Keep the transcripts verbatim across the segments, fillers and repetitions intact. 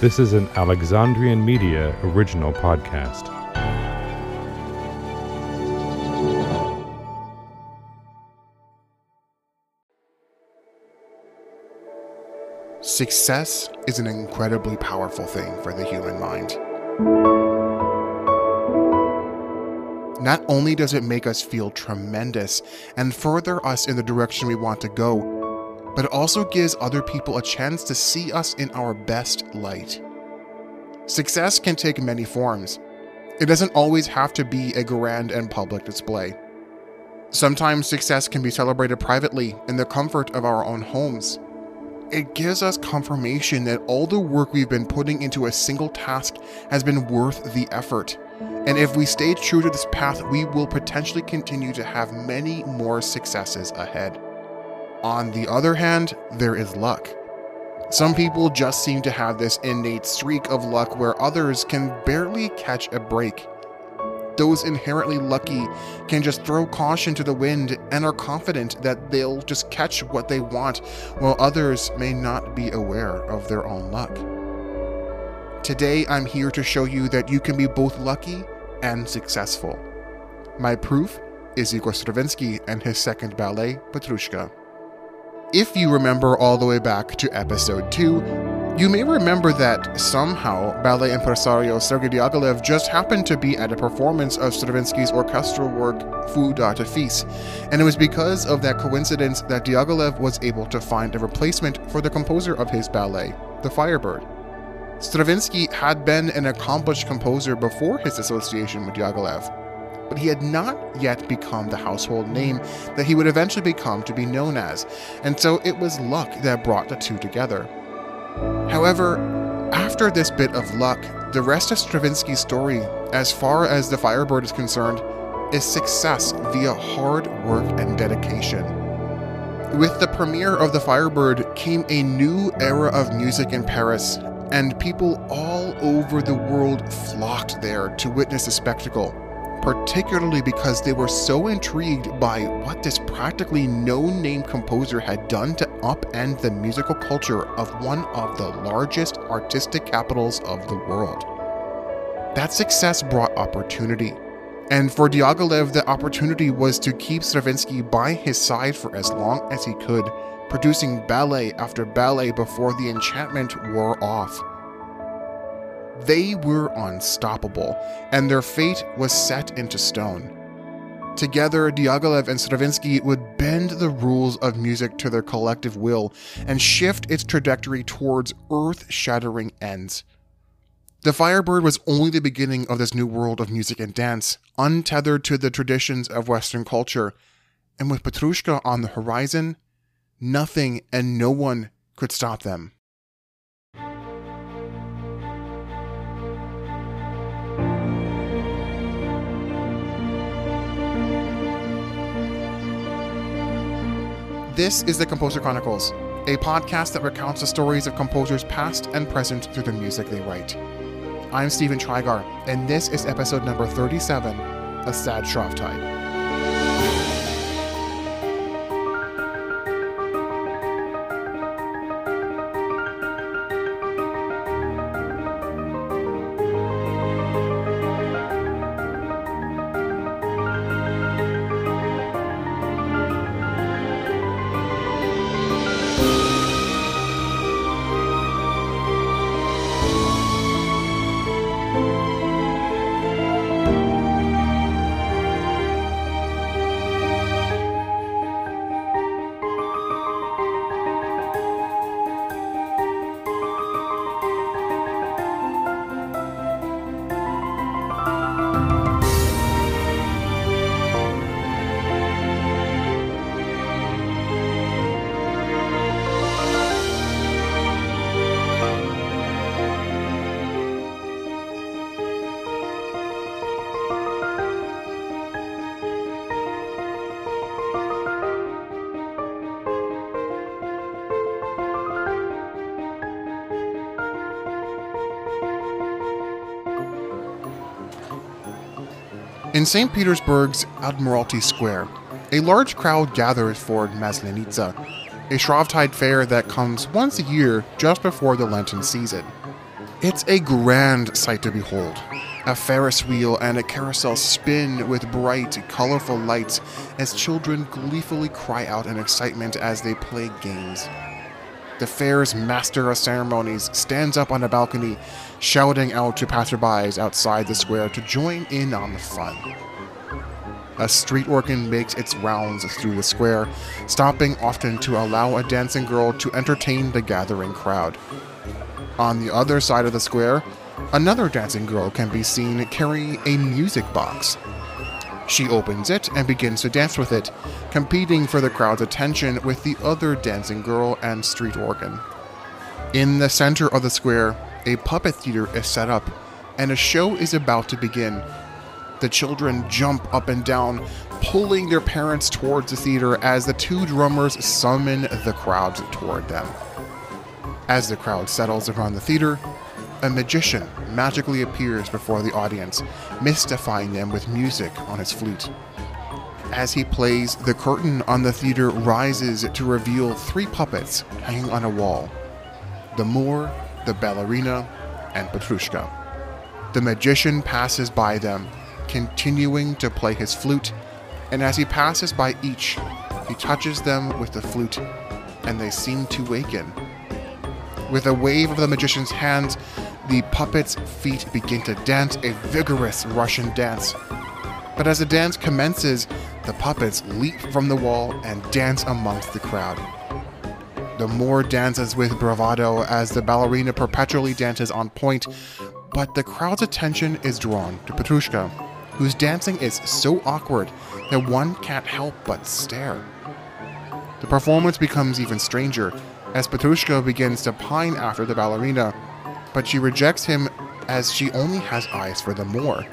This is an Alexandrian Media original podcast. Success is an incredibly powerful thing for the human mind. Not only does it make us feel tremendous and further us in the direction we want to go, but it also gives other people a chance to see us in our best light. Success can take many forms. It doesn't always have to be a grand and public display. Sometimes success can be celebrated privately in the comfort of our own homes. It gives us confirmation that all the work we've been putting into a single task has been worth the effort. And if we stay true to this path, we will potentially continue to have many more successes ahead. On the other hand, there is luck. Some people just seem to have this innate streak of luck where others can barely catch a break. Those inherently lucky can just throw caution to the wind and are confident that they'll just catch what they want, while others may not be aware of their own luck. Today, I'm here to show you that you can be both lucky and successful. My proof is Igor Stravinsky and his second ballet, Petrushka. If you remember all the way back to episode two, you may remember that somehow ballet impresario Sergei Diaghilev just happened to be at a performance of Stravinsky's orchestral work Feu d'artifice, and it was because of that coincidence that Diaghilev was able to find a replacement for the composer of his ballet, The Firebird. Stravinsky had been an accomplished composer before his association with Diaghilev, but he had not yet become the household name that he would eventually become to be known as, and so it was luck that brought the two together. However, after this bit of luck, the rest of Stravinsky's story, as far as The Firebird is concerned, is success via hard work and dedication. With the premiere of The Firebird came a new era of music in Paris, and people all over the world flocked there to witness the spectacle, particularly because they were so intrigued by what this practically no-name composer had done to upend the musical culture of one of the largest artistic capitals of the world. That success brought opportunity, and for Diaghilev, the opportunity was to keep Stravinsky by his side for as long as he could, producing ballet after ballet before the enchantment wore off. They were unstoppable, and their fate was set into stone. Together, Diaghilev and Stravinsky would bend the rules of music to their collective will and shift its trajectory towards earth-shattering ends. The Firebird was only the beginning of this new world of music and dance, untethered to the traditions of Western culture, and with Petrushka on the horizon, nothing and no one could stop them. This is The Composer Chronicles, a podcast that recounts the stories of composers past and present through the music they write. I'm Stephen Trygar, and this is episode number thirty-seven, A Sad Shrovetide. In Saint Petersburg's Admiralty Square, a large crowd gathers for Maslenitsa, a Shrovetide fair that comes once a year just before the Lenten season. It's a grand sight to behold. A Ferris wheel and a carousel spin with bright, colorful lights as children gleefully cry out in excitement as they play games. The fair's master of ceremonies stands up on a balcony, shouting out to passerbys outside the square to join in on the fun. A street organ makes its rounds through the square, stopping often to allow a dancing girl to entertain the gathering crowd. On the other side of the square, another dancing girl can be seen carrying a music box. She opens it and begins to dance with it, competing for the crowd's attention with the other dancing girl and street organ. In the center of the square, a puppet theater is set up, and a show is about to begin. The children jump up and down, pulling their parents towards the theater as the two drummers summon the crowd toward them. As the crowd settles around the theater, a magician magically appears before the audience, mystifying them with music on his flute. As he plays, the curtain on the theater rises to reveal three puppets hanging on a wall: the Moor, the ballerina, and Petrushka. The magician passes by them, continuing to play his flute, and as he passes by each, he touches them with the flute, and they seem to waken. With a wave of the magician's hands, the puppets' feet begin to dance a vigorous Russian dance. But as the dance commences, the puppets leap from the wall and dance amongst the crowd. The Moor dances with bravado as the ballerina perpetually dances on point, but the crowd's attention is drawn to Petrushka, whose dancing is so awkward that one can't help but stare. The performance becomes even stranger as Petrushka begins to pine after the ballerina, but she rejects him as she only has eyes for the Moor.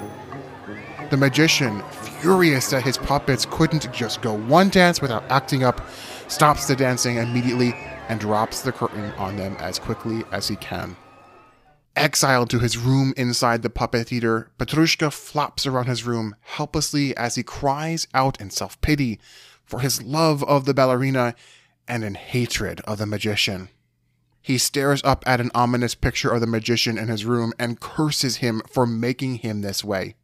The magician, furious that his puppets couldn't just go one dance without acting up, stops the dancing immediately and drops the curtain on them as quickly as he can. Exiled to his room inside the puppet theater, Petrushka flops around his room helplessly as he cries out in self-pity for his love of the ballerina and in hatred of the magician. He stares up at an ominous picture of the magician in his room and curses him for making him this way.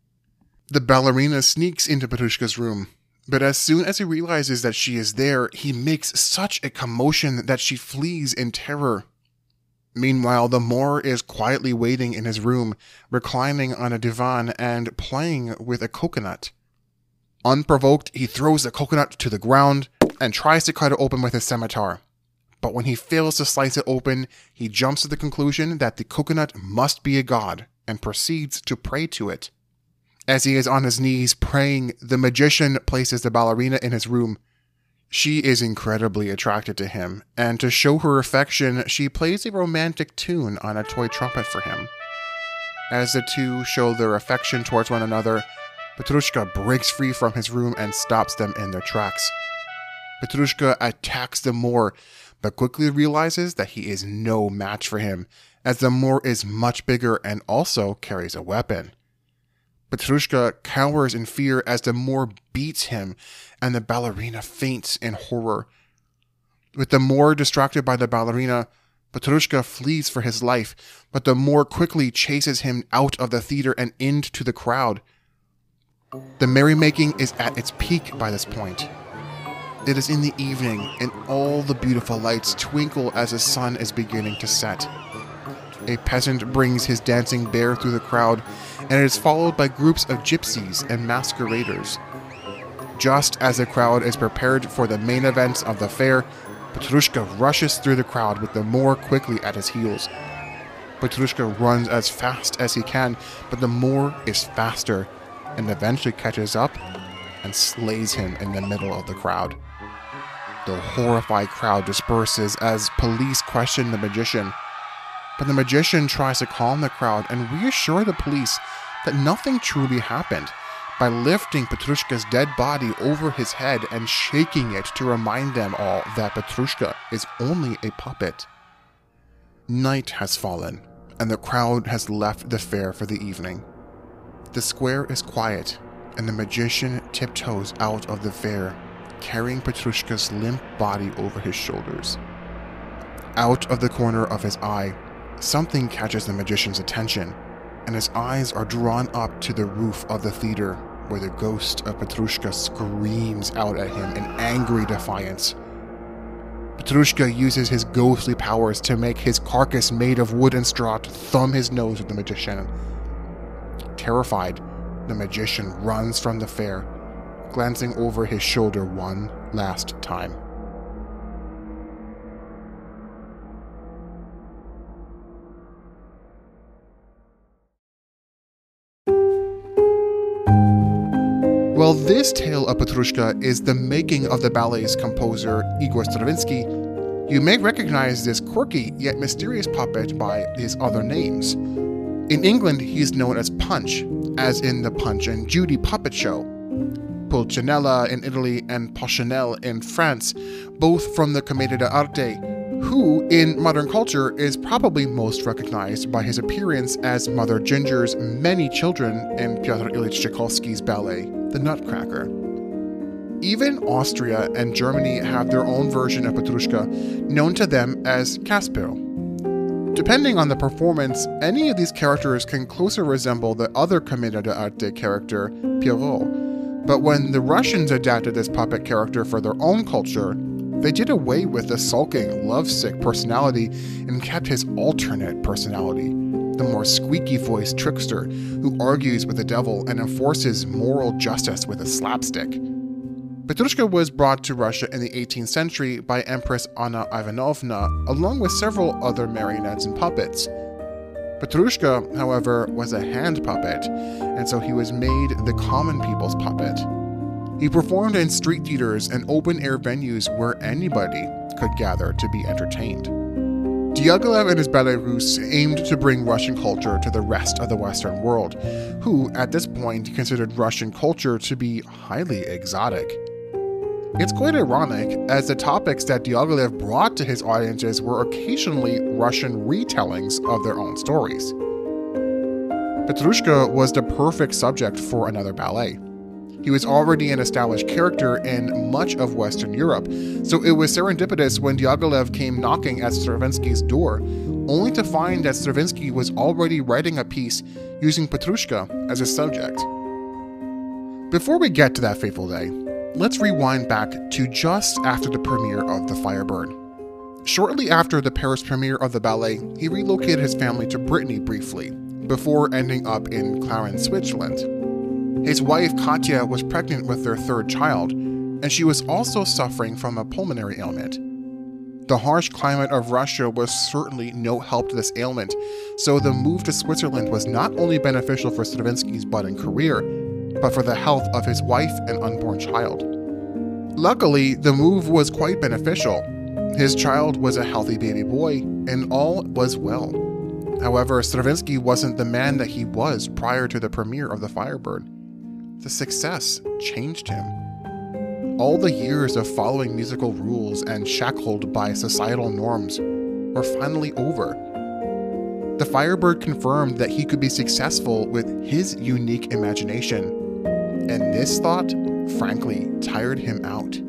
The ballerina sneaks into Petrushka's room, but as soon as he realizes that she is there, he makes such a commotion that she flees in terror. Meanwhile, the Moor is quietly waiting in his room, reclining on a divan and playing with a coconut. Unprovoked, he throws the coconut to the ground and tries to cut it open with his scimitar. But when he fails to slice it open, he jumps to the conclusion that the coconut must be a god and proceeds to pray to it. As he is on his knees praying, the magician places the ballerina in his room. She is incredibly attracted to him, and to show her affection, she plays a romantic tune on a toy trumpet for him. As the two show their affection towards one another, Petrushka breaks free from his room and stops them in their tracks. Petrushka attacks the Moor, but quickly realizes that he is no match for him, as the Moor is much bigger and also carries a weapon. Petrushka cowers in fear as the Moor beats him, and the ballerina faints in horror. With the Moor distracted by the ballerina, Petrushka flees for his life, but the Moor quickly chases him out of the theater and into the crowd. The merrymaking is at its peak by this point. It is in the evening, and all the beautiful lights twinkle as the sun is beginning to set. A peasant brings his dancing bear through the crowd, and it is followed by groups of gypsies and masqueraders. Just as the crowd is prepared for the main events of the fair, Petrushka rushes through the crowd with the Moor quickly at his heels. Petrushka runs as fast as he can, but the Moor is faster, and eventually catches up and slays him in the middle of the crowd. The horrified crowd disperses as police question the magician, but the magician tries to calm the crowd and reassure the police that nothing truly happened by lifting Petrushka's dead body over his head and shaking it to remind them all that Petrushka is only a puppet. Night has fallen, and the crowd has left the fair for the evening. The square is quiet, and the magician tiptoes out of the fair, carrying Petrushka's limp body over his shoulders. Out of the corner of his eye, Something catches the magician's attention, and his eyes are drawn up to the roof of the theater, where the ghost of Petrushka screams out at him in angry defiance. Petrushka uses his ghostly powers to make his carcass made of wood and straw to thumb his nose at the magician. Terrified, the magician runs from the fair, glancing over his shoulder one last time. Well, this tale of Petrushka is the making of the ballet's composer, Igor Stravinsky. You may recognize this quirky yet mysterious puppet by his other names. In England, he's known as Punch, as in the Punch and Judy puppet show, Pulcinella in Italy and Pulcinelle in France, both from the Commedia d'Arte, who, in modern culture, is probably most recognized by his appearance as Mother Ginger's many children in Pyotr Ilyich Tchaikovsky's ballet, The Nutcracker. Even Austria and Germany have their own version of Petrushka, known to them as Casper. Depending on the performance, any of these characters can closer resemble the other Commedia d'Arte character, Pierrot. But when the Russians adapted this puppet character for their own culture, they did away with the sulking, lovesick personality and kept his alternate personality, the more squeaky-voiced trickster who argues with the devil and enforces moral justice with a slapstick. Petrushka was brought to Russia in the eighteenth century by Empress Anna Ivanovna, along with several other marionettes and puppets. Petrushka, however, was a hand puppet, and so he was made the common people's puppet. He performed in street theaters and open-air venues where anybody could gather to be entertained. Diaghilev and his Ballets Russes aimed to bring Russian culture to the rest of the Western world, who, at this point, considered Russian culture to be highly exotic. It's quite ironic, as the topics that Diaghilev brought to his audiences were occasionally Russian retellings of their own stories. Petrushka was the perfect subject for another ballet. He was already an established character in much of Western Europe, so it was serendipitous when Diaghilev came knocking at Stravinsky's door, only to find that Stravinsky was already writing a piece using Petrushka as a subject. Before we get to that fateful day, let's rewind back to just after the premiere of The Firebird. Shortly after the Paris premiere of the ballet, he relocated his family to Brittany briefly, before ending up in Clarence, Switzerland. His wife, Katya, was pregnant with their third child, and she was also suffering from a pulmonary ailment. The harsh climate of Russia was certainly no help to this ailment, so the move to Switzerland was not only beneficial for Stravinsky's budding career, but for the health of his wife and unborn child. Luckily, the move was quite beneficial. His child was a healthy baby boy, and all was well. However, Stravinsky wasn't the man that he was prior to the premiere of The Firebird. The success changed him. All the years of following musical rules and shackled by societal norms were finally over. The Firebird confirmed that he could be successful with his unique imagination, and this thought, frankly, tired him out.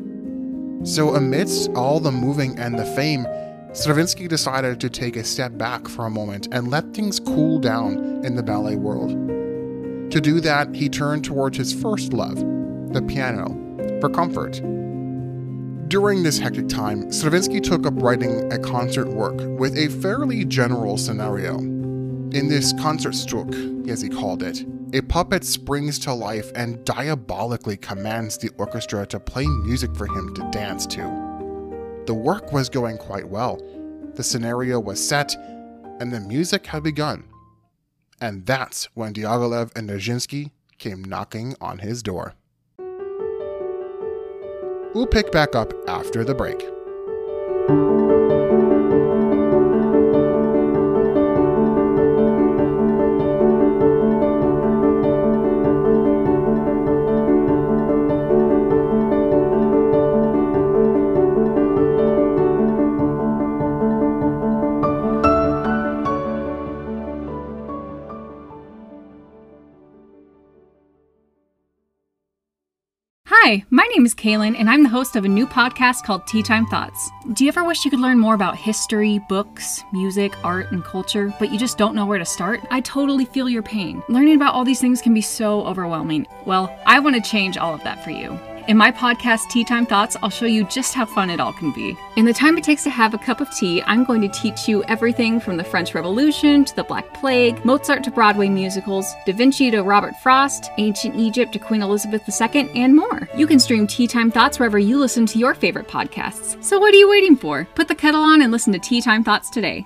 So amidst all the moving and the fame, Stravinsky decided to take a step back for a moment and let things cool down in the ballet world. To do that, he turned towards his first love, the piano, for comfort. During this hectic time, Stravinsky took up writing a concert work with a fairly general scenario. In this Konzertstück, as he called it, a puppet springs to life and diabolically commands the orchestra to play music for him to dance to. The work was going quite well, the scenario was set, and the music had begun. And that's when Diaghilev and Nijinsky came knocking on his door. We'll pick back up after the break. Hi, my name is Kaylin, and I'm the host of a new podcast called Tea Time Thoughts. Do you ever wish you could learn more about history, books, music, art, and culture, but you just don't know where to start? I totally feel your pain. Learning about all these things can be so overwhelming. Well, I want to change all of that for you. In my podcast, Tea Time Thoughts, I'll show you just how fun it all can be. In the time it takes to have a cup of tea, I'm going to teach you everything from the French Revolution to the Black Plague, Mozart to Broadway musicals, Da Vinci to Robert Frost, ancient Egypt to Queen Elizabeth the Second, and more. You can stream Tea Time Thoughts wherever you listen to your favorite podcasts. So what are you waiting for? Put the kettle on and listen to Tea Time Thoughts today.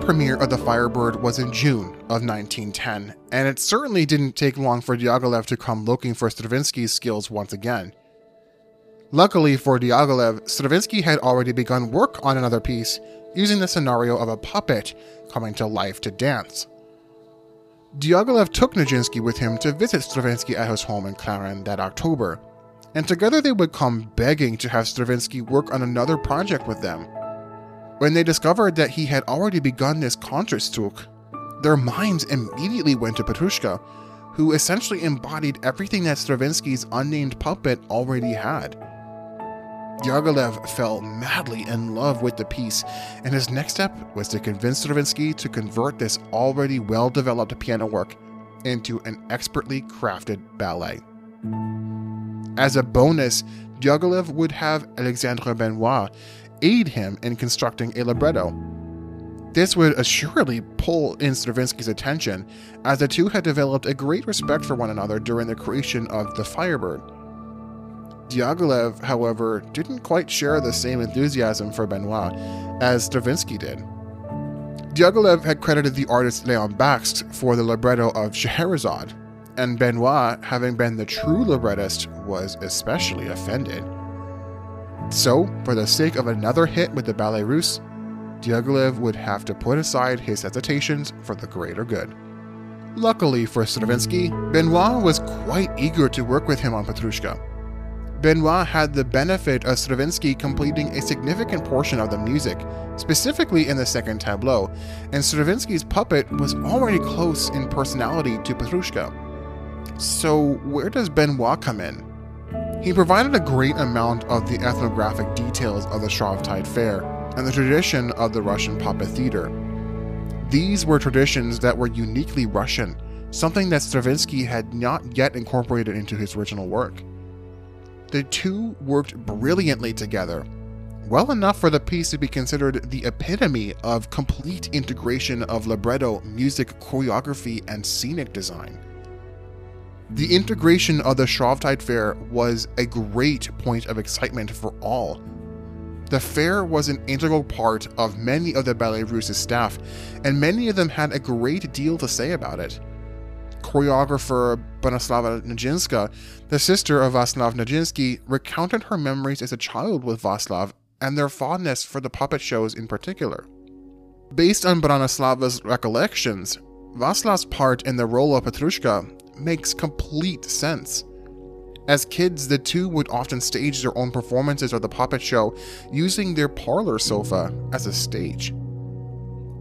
Premiere of The Firebird was in June of nineteen ten, and it certainly didn't take long for Diaghilev to come looking for Stravinsky's skills once again. Luckily for Diaghilev, Stravinsky had already begun work on another piece using the scenario of a puppet coming to life to dance. Diaghilev took Nijinsky with him to visit Stravinsky at his home in Clarence that October, and together they would come begging to have Stravinsky work on another project with them. When they discovered that he had already begun this Konzertstück, their minds immediately went to Petrushka, who essentially embodied everything that Stravinsky's unnamed puppet already had. Diaghilev fell madly in love with the piece, and his next step was to convince Stravinsky to convert this already well-developed piano work into an expertly crafted ballet. As a bonus, Diaghilev would have Alexandre Benois aid him in constructing a libretto. This would assuredly pull in Stravinsky's attention, as the two had developed a great respect for one another during the creation of The Firebird. Diaghilev, however, didn't quite share the same enthusiasm for Benois as Stravinsky did. Diaghilev had credited the artist Leon Bakst for the libretto of Scheherazade, and Benois, having been the true librettist, was especially offended. So, for the sake of another hit with the Ballets Russes, Diaghilev would have to put aside his hesitations for the greater good. Luckily for Stravinsky, Benois was quite eager to work with him on Petrushka. Benois had the benefit of Stravinsky completing a significant portion of the music, specifically in the second tableau, and Stravinsky's puppet was already close in personality to Petrushka. So, where does Benois come in? He provided a great amount of the ethnographic details of the Shrovetide Fair and the tradition of the Russian puppet theater. These were traditions that were uniquely Russian, something that Stravinsky had not yet incorporated into his original work. The two worked brilliantly together, well enough for the piece to be considered the epitome of complete integration of libretto, music, choreography, and scenic design. The integration of the Shrovetide Fair was a great point of excitement for all. The fair was an integral part of many of the Ballets Russes' staff, and many of them had a great deal to say about it. Choreographer Bronislava Nijinska, the sister of Vaslav Nijinsky, recounted her memories as a child with Vaslav and their fondness for the puppet shows in particular. Based on Bronislava's recollections, Vaslav's part in the role of Petrushka makes complete sense. As kids, the two would often stage their own performances of the puppet show using their parlor sofa as a stage.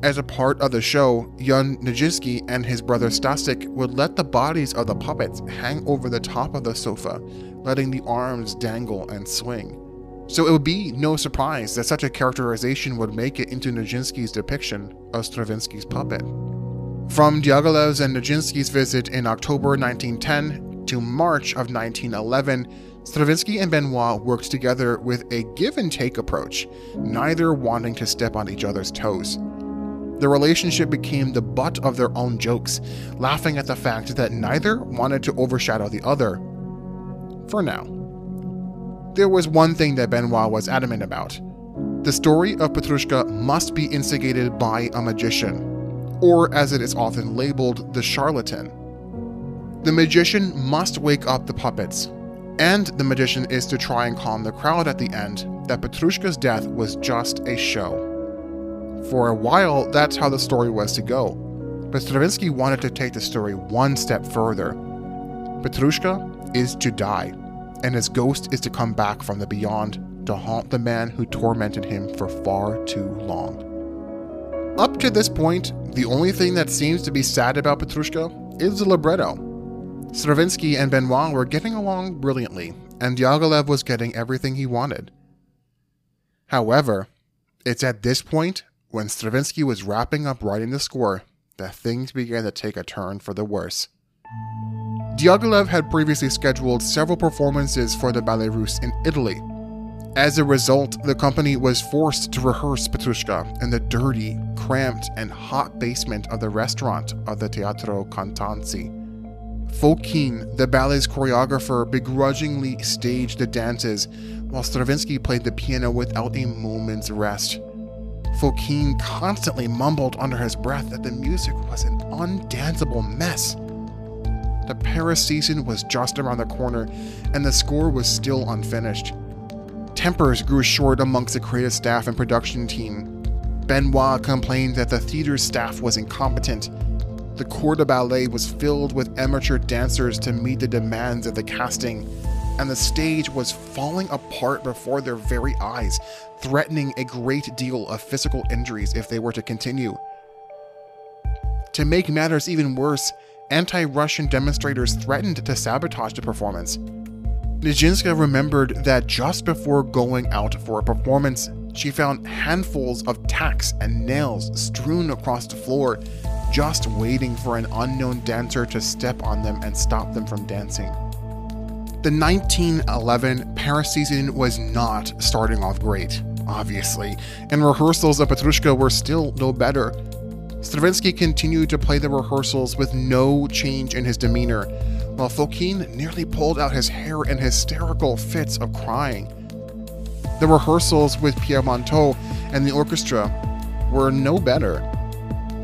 As a part of the show, Jan Nijinsky and his brother Stasik would let the bodies of the puppets hang over the top of the sofa, letting the arms dangle and swing. So it would be no surprise that such a characterization would make it into Nijinsky's depiction of Stravinsky's puppet. From Diaghilev's and Nijinsky's visit in October nineteen ten to March of nineteen eleven, Stravinsky and Benois worked together with a give-and-take approach, neither wanting to step on each other's toes. Their relationship became the butt of their own jokes, laughing at the fact that neither wanted to overshadow the other. For now. There was one thing that Benois was adamant about. The story of Petrushka must be instigated by a magician, or as it is often labeled, the charlatan. The magician must wake up the puppets, and the magician is to try and calm the crowd at the end that Petrushka's death was just a show. For a while, that's how the story was to go. But Stravinsky wanted to take the story one step further. Petrushka is to die, and his ghost is to come back from the beyond to haunt the man who tormented him for far too long. Up to this point, the only thing that seems to be sad about Petrushka is the libretto. Stravinsky and Benois were getting along brilliantly, and Diaghilev was getting everything he wanted. However, it's at this point, when Stravinsky was wrapping up writing the score, that things began to take a turn for the worse. Diaghilev had previously scheduled several performances for the Ballets Russes in Italy. As a result, the company was forced to rehearse Petrushka in the dirty, cramped, and hot basement of the restaurant of the Teatro Costanzi. Fokine, the ballet's choreographer, begrudgingly staged the dances, while Stravinsky played the piano without a moment's rest. Fokine constantly mumbled under his breath that the music was an undanceable mess. The Paris season was just around the corner, and the score was still unfinished. Tempers grew short amongst the creative staff and production team. Benois complained that the theater's staff was incompetent. The corps de ballet was filled with amateur dancers to meet the demands of the casting, and the stage was falling apart before their very eyes, threatening a great deal of physical injuries if they were to continue. To make matters even worse, anti-Russian demonstrators threatened to sabotage the performance. Nijinska remembered that just before going out for a performance, she found handfuls of tacks and nails strewn across the floor, just waiting for an unknown dancer to step on them and stop them from dancing. The nineteen eleven Paris season was not starting off great, obviously, and rehearsals of Petrushka were still no better. Stravinsky continued to play the rehearsals with no change in his demeanor, while Fokine nearly pulled out his hair in hysterical fits of crying. The rehearsals with Pierre Monteux and the orchestra were no better.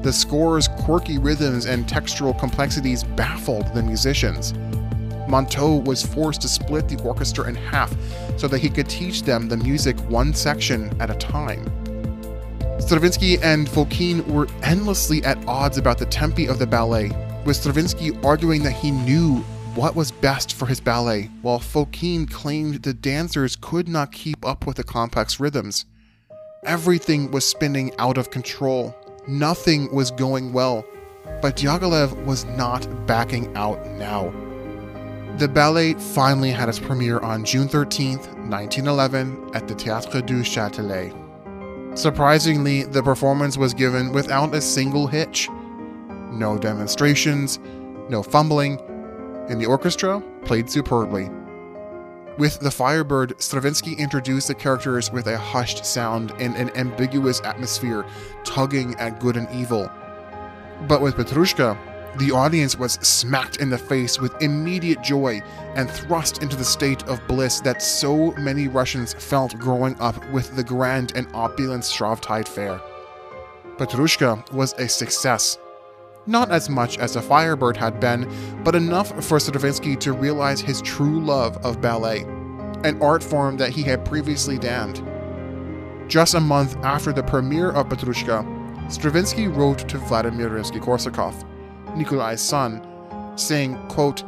The score's quirky rhythms and textural complexities baffled the musicians. Monteux was forced to split the orchestra in half so that he could teach them the music one section at a time. Stravinsky and Fokine were endlessly at odds about the tempi of the ballet, with Stravinsky arguing that he knew what was best for his ballet, while Fokine claimed the dancers could not keep up with the complex rhythms. Everything was spinning out of control. Nothing was going well, but Diaghilev was not backing out now. The ballet finally had its premiere on June thirteenth, nineteen eleven, at the Théâtre du Châtelet. Surprisingly, the performance was given without a single hitch. No demonstrations, no fumbling, and the orchestra played superbly. With The Firebird, Stravinsky introduced the characters with a hushed sound and an ambiguous atmosphere, tugging at good and evil. But with Petrushka, the audience was smacked in the face with immediate joy and thrust into the state of bliss that so many Russians felt growing up with the grand and opulent Shrovetide fair. Petrushka was a success. Not as much as The Firebird had been, but enough for Stravinsky to realize his true love of ballet, an art form that he had previously damned. Just a month after the premiere of Petrushka, Stravinsky wrote to Vladimir Rimsky-Korsakov, Nikolai's son, saying, quote,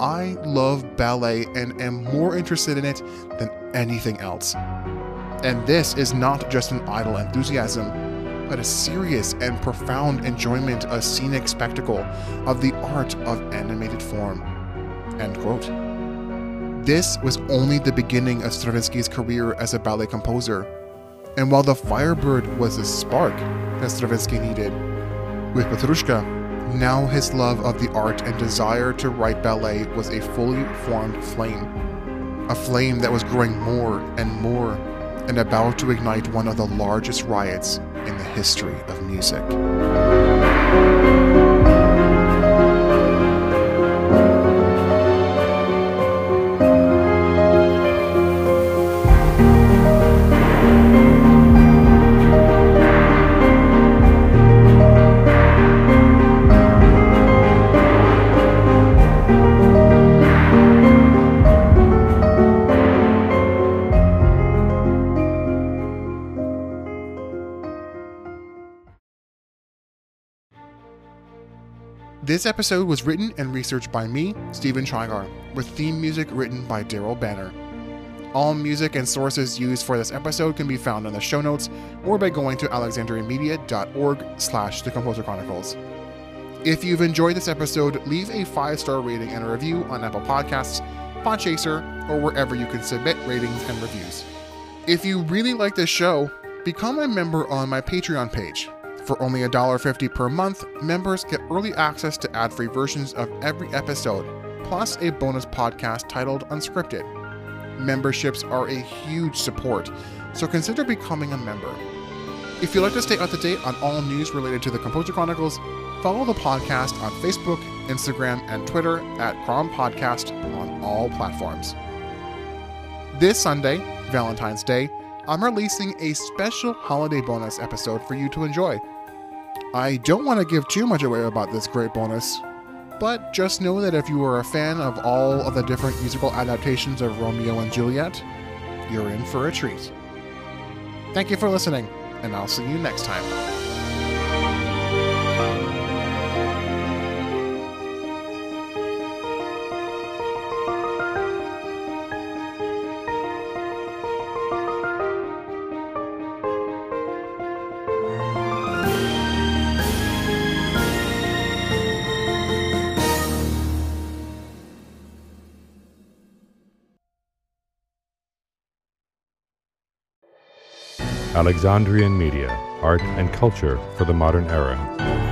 "I love ballet and am more interested in it than anything else. And this is not just an idle enthusiasm, but a serious and profound enjoyment of scenic spectacle, of the art of animated form." End quote. This was only the beginning of Stravinsky's career as a ballet composer, and while The Firebird was the spark that Stravinsky needed, with Petrushka, now his love of the art and desire to write ballet was a fully formed flame, a flame that was growing more and more and about to ignite one of the largest riots in the history of music. This episode was written and researched by me, Stephen Trygar, with theme music written by Daryl Banner. All music and sources used for this episode can be found in the show notes or by going to alexandrian media dot org slash the composer chronicles. If you've enjoyed this episode, leave a five-star rating and a review on Apple Podcasts, Podchaser, or wherever you can submit ratings and reviews. If you really like this show, become a member on my Patreon page. For only one dollar fifty per month, members get early access to ad-free versions of every episode, plus a bonus podcast titled Unscripted. Memberships are a huge support, so consider becoming a member. If you'd like to stay up to date on all news related to the Composer Chronicles, follow the podcast on Facebook, Instagram, and Twitter at Crom Podcast on all platforms. This Sunday, Valentine's Day, I'm releasing a special holiday bonus episode for you to enjoy. I don't want to give too much away about this great bonus, but just know that if you are a fan of all of the different musical adaptations of Romeo and Juliet, you're in for a treat. Thank you for listening, and I'll see you next time. Alexandrian Media, art and culture for the modern era.